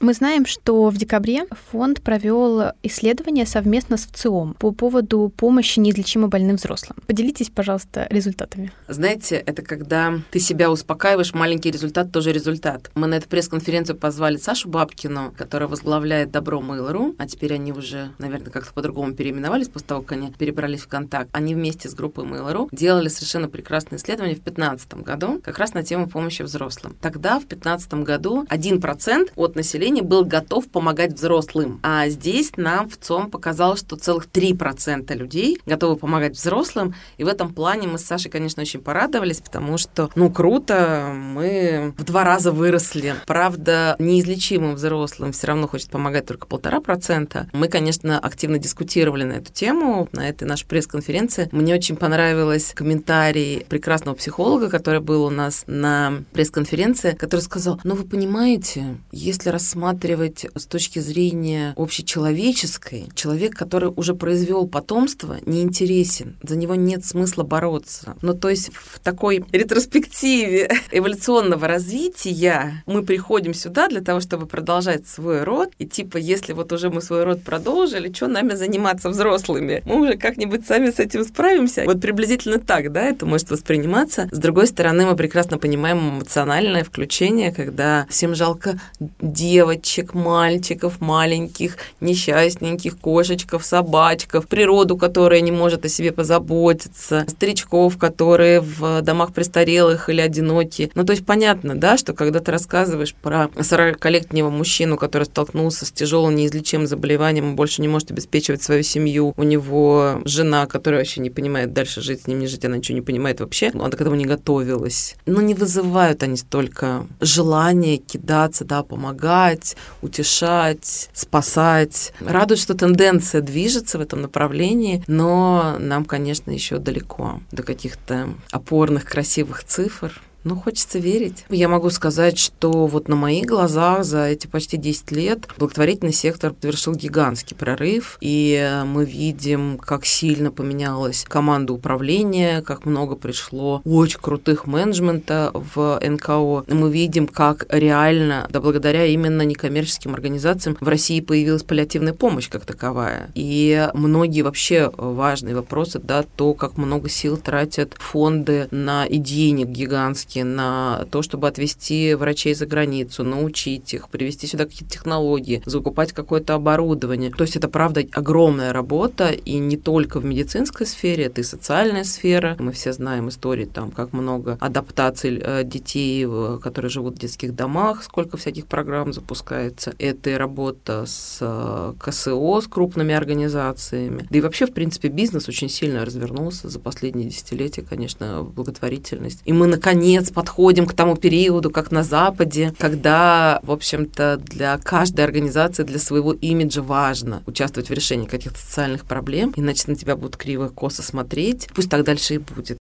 Мы знаем, что в декабре фонд провел исследование совместно с ВЦИОМ по поводу помощи неизлечимо больным взрослым. Поделитесь, пожалуйста, результатами. Знаете, это когда ты себя успокаиваешь, маленький результат тоже результат. Мы на эту пресс-конференцию позвали Сашу Бабкину, которая возглавляет Добро Mail.Ru, а теперь они уже, наверное, как-то по-другому переименовались после того, как они перебрались в ВКонтакт. Они вместе с группой Mail.Ru делали совершенно прекрасное исследование в 2015 году как раз на тему помощи взрослым. Тогда, в 2015 году, 1% от населения был готов помогать взрослым. А здесь нам ВЦИОМ показал, что целых 3% людей готовы помогать взрослым. И в этом плане мы с Сашей, конечно, очень порадовались, потому что, круто, мы в 2 раза выросли. Правда, неизлечимым взрослым все равно хочет помогать только 1,5%. Мы, конечно, активно дискутировали на эту тему, на этой нашей пресс-конференции. Мне очень понравился комментарий прекрасного психолога, который был у нас на пресс-конференции, который сказал, вы понимаете, если рассматривать с точки зрения общечеловеческой, человек, который уже произвел потомство, неинтересен, за него нет смысла бороться. То есть в такой ретроспективе эволюционного развития мы приходим сюда для того, чтобы продолжать свой род, и если уже мы свой род продолжили, что нами заниматься взрослыми? Мы уже как-нибудь сами с этим справимся. Приблизительно так, это может восприниматься. С другой стороны, мы прекрасно понимаем эмоциональное включение, когда всем жалко девочек, мальчиков, маленьких, несчастненьких, кошечков, собачков, природу, которая не может о себе позаботиться, старичков, которые в домах престарелых или одиноки. То есть понятно, что когда ты рассказываешь про 40-летнего мужчину, который столкнулся с тяжелым неизлечимым заболеванием, он больше не может обеспечивать свою семью, у него жена, которая вообще не понимает дальше жить, с ним не жить, она ничего не понимает вообще, она к этому не готовилась. Не вызывают они столько желания кидаться, помогать, утешать, спасать. Радует, что тенденция движется в этом направлении, но нам, конечно, еще далеко до каких-то опорных красивых цифр. Хочется верить. Я могу сказать, что на моих глазах за эти почти 10 лет благотворительный сектор совершил гигантский прорыв, и мы видим, как сильно поменялась команда управления, как много пришло очень крутых менеджмента в НКО. Мы видим, как реально, благодаря именно некоммерческим организациям в России появилась паллиативная помощь как таковая. И многие вообще важные вопросы, то, как много сил тратят фонды на идейник гигантский, денежки на то, чтобы отвезти врачей за границу, научить их, привезти сюда какие-то технологии, закупать какое-то оборудование. То есть это, правда, огромная работа, и не только в медицинской сфере, это и социальная сфера. Мы все знаем истории, там, как много адаптаций детей, которые живут в детских домах, сколько всяких программ запускается. Это и работа с КСО, с крупными организациями. Да и вообще, в принципе, бизнес очень сильно развернулся за последние десятилетия, конечно, благотворительность. И мы, наконец, подходим к тому периоду, как на Западе, когда, в общем-то, для каждой организации, для своего имиджа важно участвовать в решении каких-то социальных проблем, иначе на тебя будут криво, косо смотреть. Пусть так дальше и будет.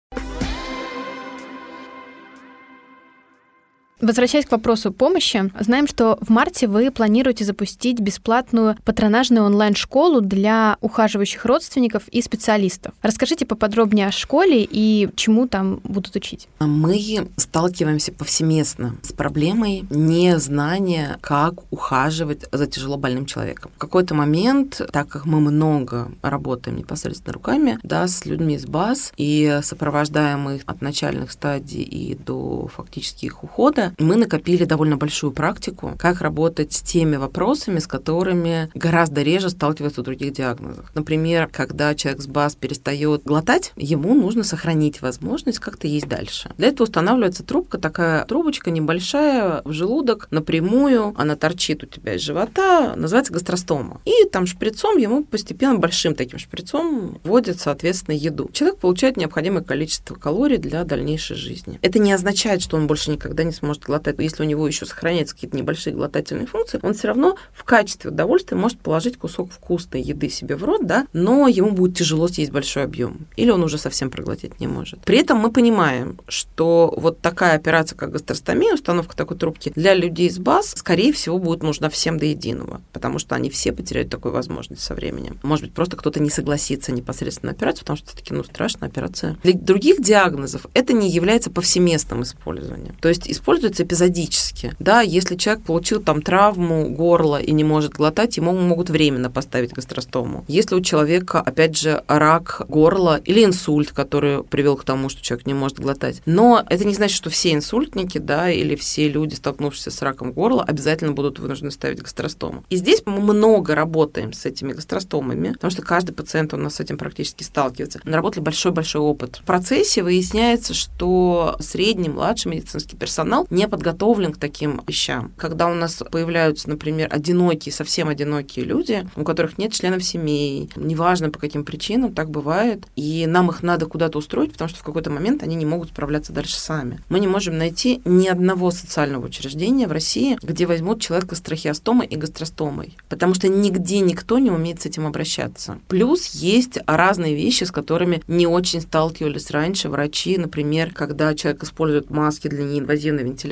Возвращаясь к вопросу помощи, знаем, что в марте вы планируете запустить бесплатную патронажную онлайн-школу для ухаживающих родственников и специалистов. Расскажите поподробнее о школе и чему там будут учить. Мы сталкиваемся повсеместно с проблемой незнания, как ухаживать за тяжелобольным человеком. В какой-то момент, так как мы много работаем непосредственно руками, да, с людьми из БАС и сопровождаем их от начальных стадий и до фактически их ухода, мы накопили довольно большую практику, как работать с теми вопросами, с которыми гораздо реже сталкиваются в других диагнозах. Например, когда человек с БАС перестает глотать, ему нужно сохранить возможность как-то есть дальше. Для этого устанавливается трубка, такая трубочка небольшая, в желудок, напрямую, она торчит у тебя из живота, называется гастростома. И там шприцом ему постепенно, большим таким шприцом, вводят, соответственно, еду. Человек получает необходимое количество калорий для дальнейшей жизни. Это не означает, что он больше никогда не сможет глотать. Если у него еще сохраняются какие-то небольшие глотательные функции, он все равно в качестве удовольствия может положить кусок вкусной еды себе в рот, да, но ему будет тяжело съесть большой объем. Или он уже совсем проглотить не может. При этом мы понимаем, что вот такая операция, как гастростомия, установка такой трубки, для людей с БАС, скорее всего, будет нужна всем до единого, потому что они все потеряют такую возможность со временем. Может быть, просто кто-то не согласится непосредственно на операцию, потому что все-таки, страшная операция. Для других диагнозов это не является повсеместным использованием. То есть используется эпизодически. Да, если человек получил там травму горла и не может глотать, ему могут временно поставить гастростому. Если у человека, опять же, рак горла или инсульт, который привел к тому, что человек не может глотать. Но это не значит, что все инсультники, да, или все люди, столкнувшиеся с раком горла, обязательно будут вынуждены ставить гастростому. И здесь мы много работаем с этими гастростомами, потому что каждый пациент у нас с этим практически сталкивается. Наработали большой-большой опыт. В процессе выясняется, что средний, младший медицинский персонал не подготовлен к таким вещам. Когда у нас появляются, например, одинокие, совсем одинокие люди, у которых нет членов семей, неважно по каким причинам, так бывает, и нам их надо куда-то устроить, потому что в какой-то момент они не могут справляться дальше сами. Мы не можем найти ни одного социального учреждения в России, где возьмут человека с трахеостомой и гастростомой, потому что нигде никто не умеет с этим обращаться. Плюс есть разные вещи, с которыми не очень сталкивались раньше врачи, например, когда человек использует маски для неинвазивной вентиляции,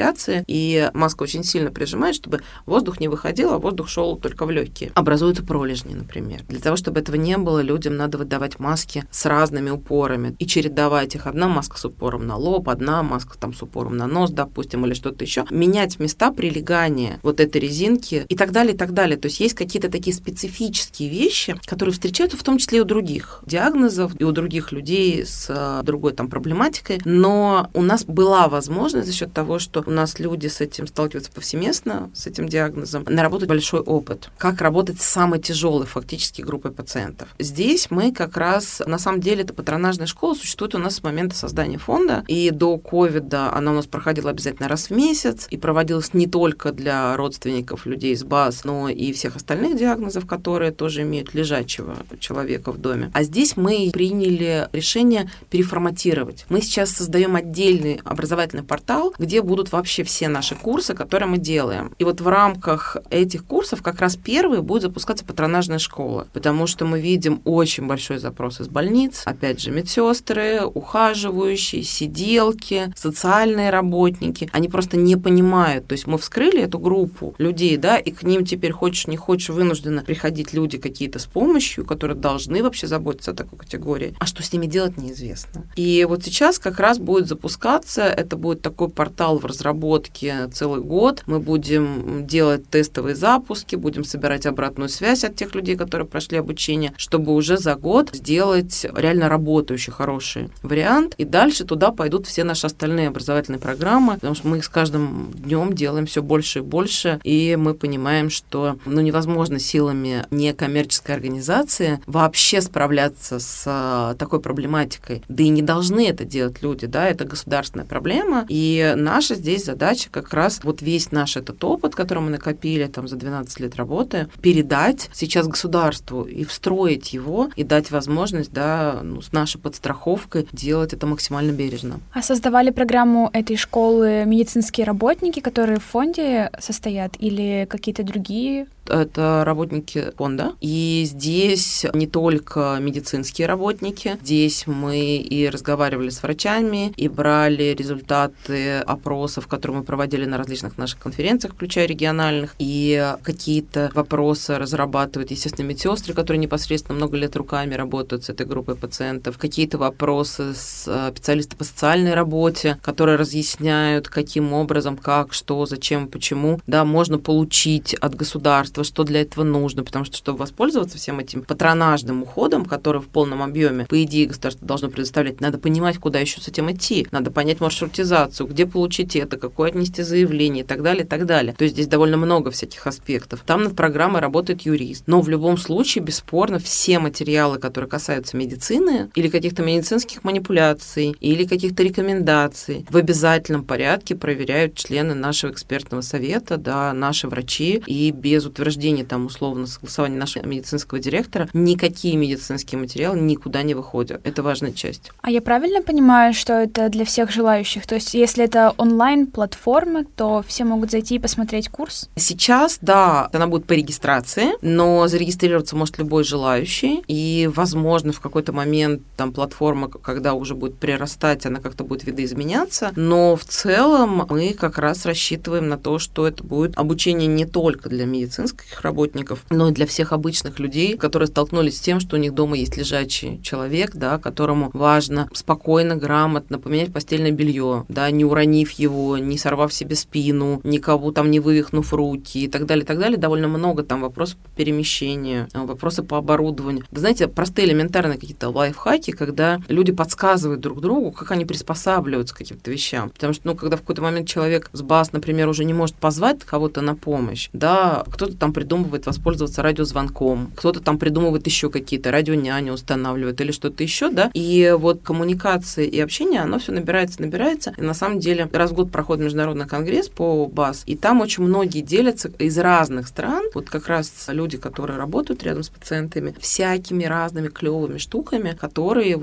и маска очень сильно прижимает, чтобы воздух не выходил, а воздух шел только в легкие. Образуются пролежни, например. Для того, чтобы этого не было, людям надо выдавать маски с разными упорами и чередовать их. Одна маска с упором на лоб, одна маска там с упором на нос, допустим, или что-то еще. Менять места прилегания вот этой резинки и так далее, и так далее. То есть есть какие-то такие специфические вещи, которые встречаются в том числе и у других диагнозов, и у других людей с другой там проблематикой. Но у нас была возможность за счет того, что у нас люди с этим сталкиваются повсеместно, с этим диагнозом, наработать большой опыт, как работать с самой тяжелой фактически группой пациентов. Здесь мы как раз, на самом деле, эта патронажная школа существует у нас с момента создания фонда, и до ковида она у нас проходила обязательно раз в месяц, и проводилась не только для родственников людей с БАС, но и всех остальных диагнозов, которые тоже имеют лежачего человека в доме. А здесь мы приняли решение переформатировать. Мы сейчас создаем отдельный образовательный портал, где будут вообще все наши курсы, которые мы делаем. И вот в рамках этих курсов как раз первый будет запускаться патронажная школа, потому что мы видим очень большой запрос из больниц. Опять же, медсестры, ухаживающие, сиделки, социальные работники. Они просто не понимают. То есть мы вскрыли эту группу людей, да, и к ним теперь хочешь, не хочешь, вынуждены приходить люди какие-то с помощью, которые должны вообще заботиться о такой категории. А что с ними делать, неизвестно. И вот сейчас как раз будет запускаться, это будет такой портал в разработке, разработке целый год. Мы будем делать тестовые запуски, будем собирать обратную связь от тех людей, которые прошли обучение, чтобы уже за год сделать реально работающий, хороший вариант. И дальше туда пойдут все наши остальные образовательные программы, потому что мы их с каждым днем делаем все больше и больше, и мы понимаем, что невозможно силами некоммерческой организации вообще справляться с такой проблематикой. Да и не должны это делать люди, да, это государственная проблема, и наша здесь задача как раз вот весь наш этот опыт, который мы накопили там за 12 лет работы, передать сейчас государству и встроить его, и дать возможность, да, с нашей подстраховкой делать это максимально бережно. А создавали программу этой школы медицинские работники, которые в фонде состоят, или какие-то другие? Это работники фонда. И здесь не только медицинские работники. Здесь мы и разговаривали с врачами, и брали результаты опросов, которые мы проводили на различных наших конференциях, включая региональных. И какие-то вопросы разрабатывают, естественно, медсестры, которые непосредственно много лет руками работают с этой группой пациентов. Какие-то вопросы специалисты по социальной работе, которые разъясняют, каким образом, как, что, зачем, почему. Да, можно получить от государства, что для этого нужно, потому что, чтобы воспользоваться всем этим патронажным уходом, который в полном объеме, по идее, государство должно предоставлять, надо понимать, куда еще с этим идти, надо понять маршрутизацию, где получить это, какое отнести заявление и так далее, и так далее. То есть здесь довольно много всяких аспектов. Там над программой работает юрист. Но в любом случае, бесспорно, все материалы, которые касаются медицины или каких-то медицинских манипуляций, или каких-то рекомендаций, в обязательном порядке проверяют члены нашего экспертного совета, да, наши врачи, и без утверждения там, условно, согласование нашего медицинского директора, никакие медицинские материалы никуда не выходят. Это важная часть. А я правильно понимаю, что это для всех желающих? То есть, если это онлайн-платформа, то все могут зайти и посмотреть курс? Сейчас, да, она будет по регистрации, но зарегистрироваться может любой желающий, и, возможно, в какой-то момент там платформа, когда уже будет прирастать, она как-то будет видоизменяться, но в целом мы как раз рассчитываем на то, что это будет обучение не только для медицинских работников, но и для всех обычных людей, которые столкнулись с тем, что у них дома есть лежачий человек, да, которому важно спокойно, грамотно поменять постельное белье, да, не уронив его, не сорвав себе спину, никого там не вывихнув руки и так далее, и так далее. Довольно много там вопросов по перемещению, вопросы по оборудованию. Да, знаете, простые элементарные какие-то лайфхаки, когда люди подсказывают друг другу, как они приспосабливаются к каким-то вещам. Потому что, когда в какой-то момент человек с БАС, например, уже не может позвать кого-то на помощь, да, кто-то там придумывает воспользоваться радиозвонком, кто-то там придумывает еще какие-то, радионяни устанавливает или что-то еще, да, и вот коммуникация и общение, оно все набирается, и на самом деле раз в год проходит международный конгресс по БАС, и там очень многие делятся из разных стран, вот как раз люди, которые работают рядом с пациентами, всякими разными клевыми штуками, которые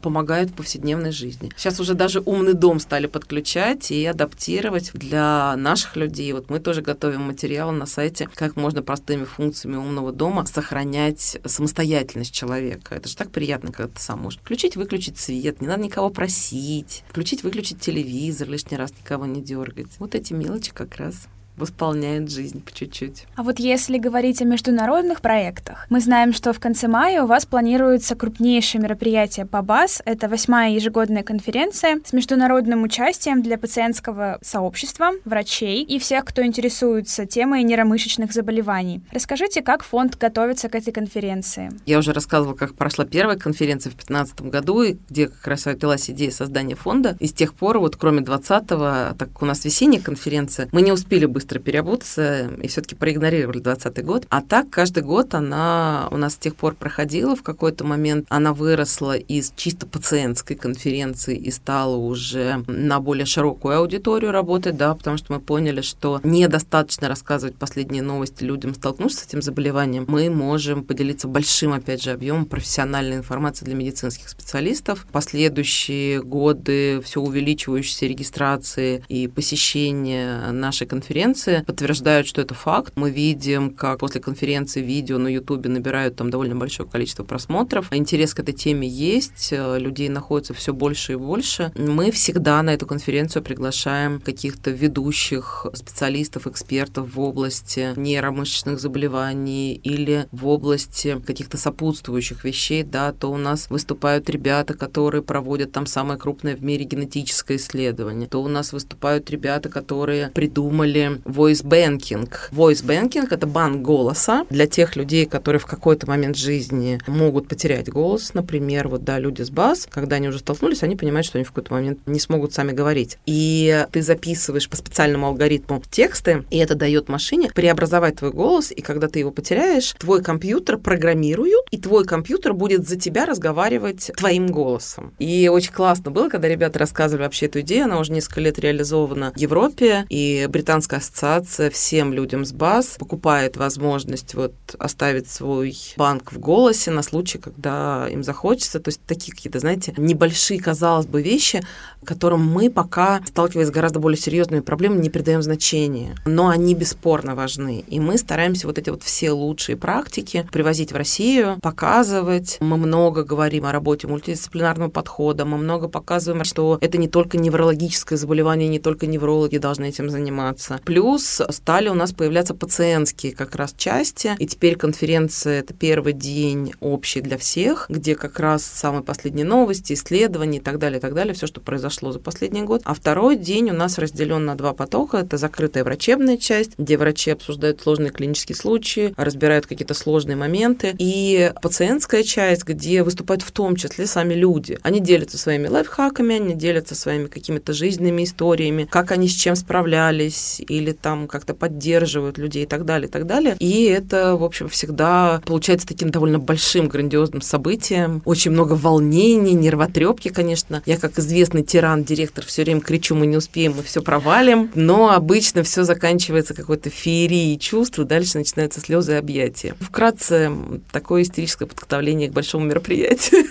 помогают в повседневной жизни. Сейчас уже даже умный дом стали подключать и адаптировать для наших людей, мы тоже готовим материалы на сайте, как можно простыми функциями умного дома сохранять самостоятельность человека. Это же так приятно, когда ты сам можешь включить-выключить свет, не надо никого просить, включить-выключить телевизор, лишний раз никого не дергать. Вот эти мелочи как раз восполняет жизнь по чуть-чуть. А если говорить о международных проектах, мы знаем, что в конце мая у вас планируется крупнейшее мероприятие по БАС. Это 8-я ежегодная конференция с международным участием для пациентского сообщества, врачей и всех, кто интересуется темой нейромышечных заболеваний. Расскажите, как фонд готовится к этой конференции? Я уже рассказывала, как прошла первая конференция в 2015 году, где как раз родилась идея создания фонда. И с тех пор, кроме 20-го, так как у нас весенняя конференция, мы не успели быстро переобуться и все-таки проигнорировали 2020 год. А так каждый год она у нас с тех пор проходила. В какой-то момент она выросла из чисто пациентской конференции и стала уже на более широкую аудиторию работать, да, потому что мы поняли, что недостаточно рассказывать последние новости людям, столкнувшись с этим заболеванием. Мы можем поделиться большим, опять же, объемом профессиональной информации для медицинских специалистов. Последующие годы все увеличивающейся регистрации и посещения нашей конференции конференции подтверждают, что это факт. Мы видим, как после конференции видео на Ютубе набирают там довольно большое количество просмотров. Интерес к этой теме есть, людей находится все больше и больше. Мы всегда на эту конференцию приглашаем каких-то ведущих специалистов, экспертов в области нейромышечных заболеваний или в области каких-то сопутствующих вещей, да, то у нас выступают ребята, которые проводят там самое крупное в мире генетическое исследование, то у нас выступают ребята, которые придумали voice banking. Voice banking — это банк голоса для тех людей, которые в какой-то момент жизни могут потерять голос. Например, вот, да, люди с БАС, когда они уже столкнулись, они понимают, что они в какой-то момент не смогут сами говорить. И ты записываешь по специальному алгоритму тексты, и это дает машине преобразовать твой голос, и когда ты его потеряешь, твой компьютер программируют, и твой компьютер будет за тебя разговаривать твоим голосом. И очень классно было, когда ребята рассказывали вообще эту идею, она уже несколько лет реализована в Европе, и Британская ассоциация всем людям с БАС покупает возможность вот оставить свой банк в голосе на случай, когда им захочется. То есть такие какие-то, знаете, небольшие, казалось бы, вещи, которым мы пока, сталкиваясь с гораздо более серьезными проблемами, не придаем значения. Но они бесспорно важны. И мы стараемся вот эти вот все лучшие практики привозить в Россию, показывать. Мы много говорим о работе мультидисциплинарного подхода, мы много показываем, что это не только неврологическое заболевание, не только неврологи должны этим заниматься. Плюс стали у нас появляться пациентские как раз части. И теперь конференция — это первый день общий для всех, где как раз самые последние новости, исследования и так далее, все, что произошло за последний год. А второй день у нас разделен на два потока. Это закрытая врачебная часть, где врачи обсуждают сложные клинические случаи, разбирают какие-то сложные моменты. И пациентская часть, где выступают в том числе сами люди. Они делятся своими лайфхаками, они делятся своими какими-то жизненными историями, как они с чем справлялись, или там как-то поддерживают людей и так далее, и так далее. И это, в общем, всегда получается таким довольно большим, грандиозным событием. Очень много волнений, нервотрепки, конечно. Я, как известный тиран, директор, все время кричу: мы не успеем, мы все провалим. Но обычно все заканчивается какой-то феерией чувств, и дальше начинаются слезы и объятия. Вкратце, такое истерическое подготовление к большому мероприятию.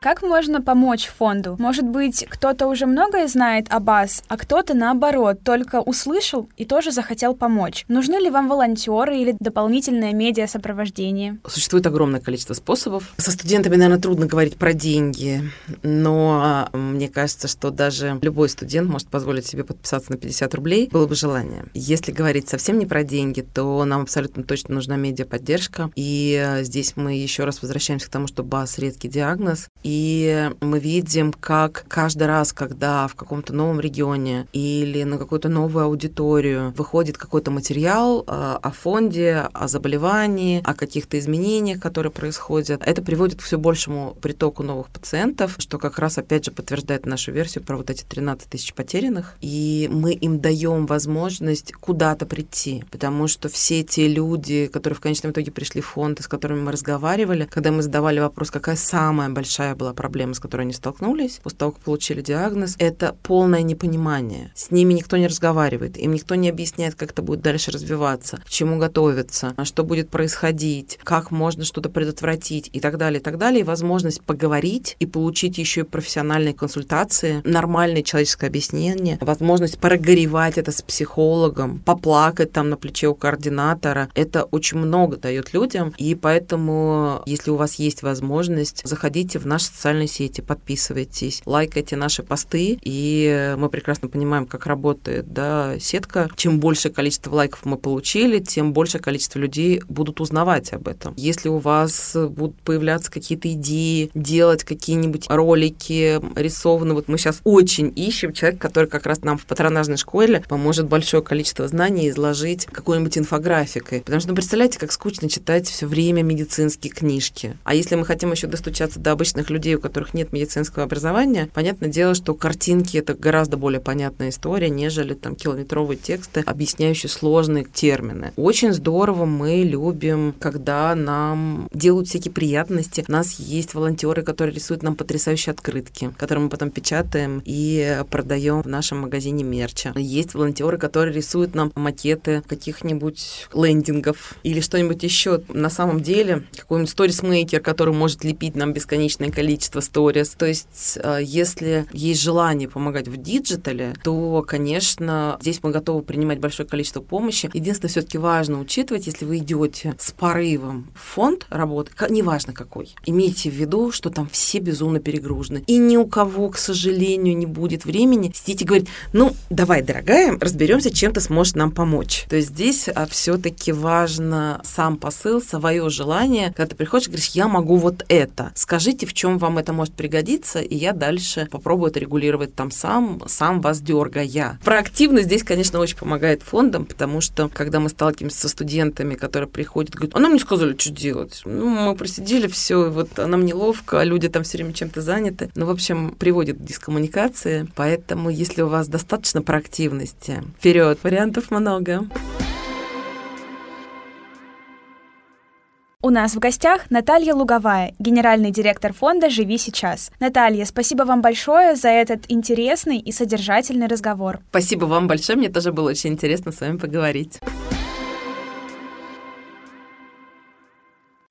Как можно помочь фонду? Может быть, кто-то уже многое знает о БАС, а кто-то, наоборот, только услышал и тоже захотел помочь. Нужны ли вам волонтеры или дополнительное медиасопровождение? Существует огромное количество способов. Со студентами, наверное, трудно говорить про деньги, но мне кажется, что даже любой студент может позволить себе подписаться на 50 рублей. Было бы желание. Если говорить совсем не про деньги, то нам абсолютно точно нужна медиаподдержка. И здесь мы еще раз возвращаемся к тому, что БАС — редкий диагноз. И мы видим, как каждый раз, когда в каком-то новом регионе или на какую-то новую аудиторию выходит какой-то материал о фонде, о заболевании, о каких-то изменениях, которые происходят, это приводит к все большему притоку новых пациентов, что как раз, опять же, подтверждает нашу версию про вот эти 13 тысяч потерянных. И мы им даем возможность куда-то прийти, потому что все те люди, которые в конечном итоге пришли в фонд, с которыми мы разговаривали, когда мы задавали вопрос, какая самая большая была проблема, с которой они столкнулись после того, как получили диагноз, это полное непонимание. С ними никто не разговаривает, им никто не объясняет, как это будет дальше развиваться, к чему готовиться, что будет происходить, как можно что-то предотвратить и так далее, и так далее. И возможность поговорить и получить еще и профессиональные консультации, нормальное человеческое объяснение, возможность прогоревать это с психологом, поплакать там на плече у координатора. Это очень много дает людям, и поэтому, если у вас есть возможность, заходите в наши социальные сети, подписывайтесь, лайкайте наши посты, и мы прекрасно понимаем, как работает, да, сетка. Чем больше количество лайков мы получили, тем больше количество людей будут узнавать об этом. Если у вас будут появляться какие-то идеи, делать какие-нибудь ролики рисованные, вот мы сейчас очень ищем человека, который как раз нам в патронажной школе поможет большое количество знаний изложить какой-нибудь инфографикой. Потому что, ну, представляете, как скучно читать все время медицинские книжки. А если мы хотим еще достучаться до обычных людей, у которых нет медицинского образования, понятное дело, что картинки — это гораздо более понятная история, нежели там километровые тексты, объясняющие сложные термины. Очень здорово, мы любим, когда нам делают всякие приятности. У нас есть волонтеры, которые рисуют нам потрясающие открытки, которые мы потом печатаем и продаем в нашем магазине мерча. Есть волонтеры, которые рисуют нам макеты каких-нибудь лендингов или что-нибудь еще. На самом деле, какой-нибудь сторисмейкер, который может лепить нам бесконечное количество количество сториз. То есть, если есть желание помогать в диджитале, то, конечно, здесь мы готовы принимать большое количество помощи. Единственное, все-таки важно учитывать, если вы идете с порывом в фонд работы, неважно какой, имейте в виду, что там все безумно перегружены. И ни у кого, к сожалению, не будет времени сидеть и говорить: ну, давай, дорогая, разберемся, чем ты сможешь нам помочь. То есть здесь все-таки важно сам посыл, свое желание, когда ты приходишь и говоришь: я могу вот это. Скажите, в чем вам это может пригодиться, и я дальше попробую это регулировать там сам вас дергая. Проактивность здесь, конечно, очень помогает фондам, потому что, когда мы сталкиваемся со студентами, которые приходят и говорят: а нам не сказали, что делать. Ну, мы просидели, все, вот нам неловко, а люди там все время чем-то заняты. Ну, в общем, приводит к дискоммуникации. Поэтому, если у вас достаточно проактивности, вперед, вариантов много. У нас в гостях Наталья Луговая, генеральный директор фонда «Живи сейчас». Наталья, спасибо вам большое за этот интересный и содержательный разговор. Спасибо вам большое, мне тоже было очень интересно с вами поговорить.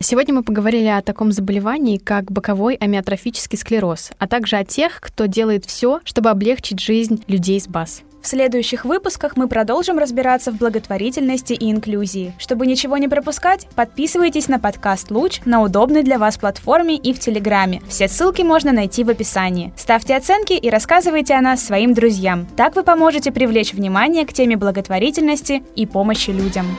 Сегодня мы поговорили о таком заболевании, как боковой амиотрофический склероз, а также о тех, кто делает все, чтобы облегчить жизнь людей с БАС. В следующих выпусках мы продолжим разбираться в благотворительности и инклюзии. Чтобы ничего не пропускать, подписывайтесь на подкаст «ЛУЧ» на удобной для вас платформе и в Телеграме. Все ссылки можно найти в описании. Ставьте оценки и рассказывайте о нас своим друзьям. Так вы поможете привлечь внимание к теме благотворительности и помощи людям.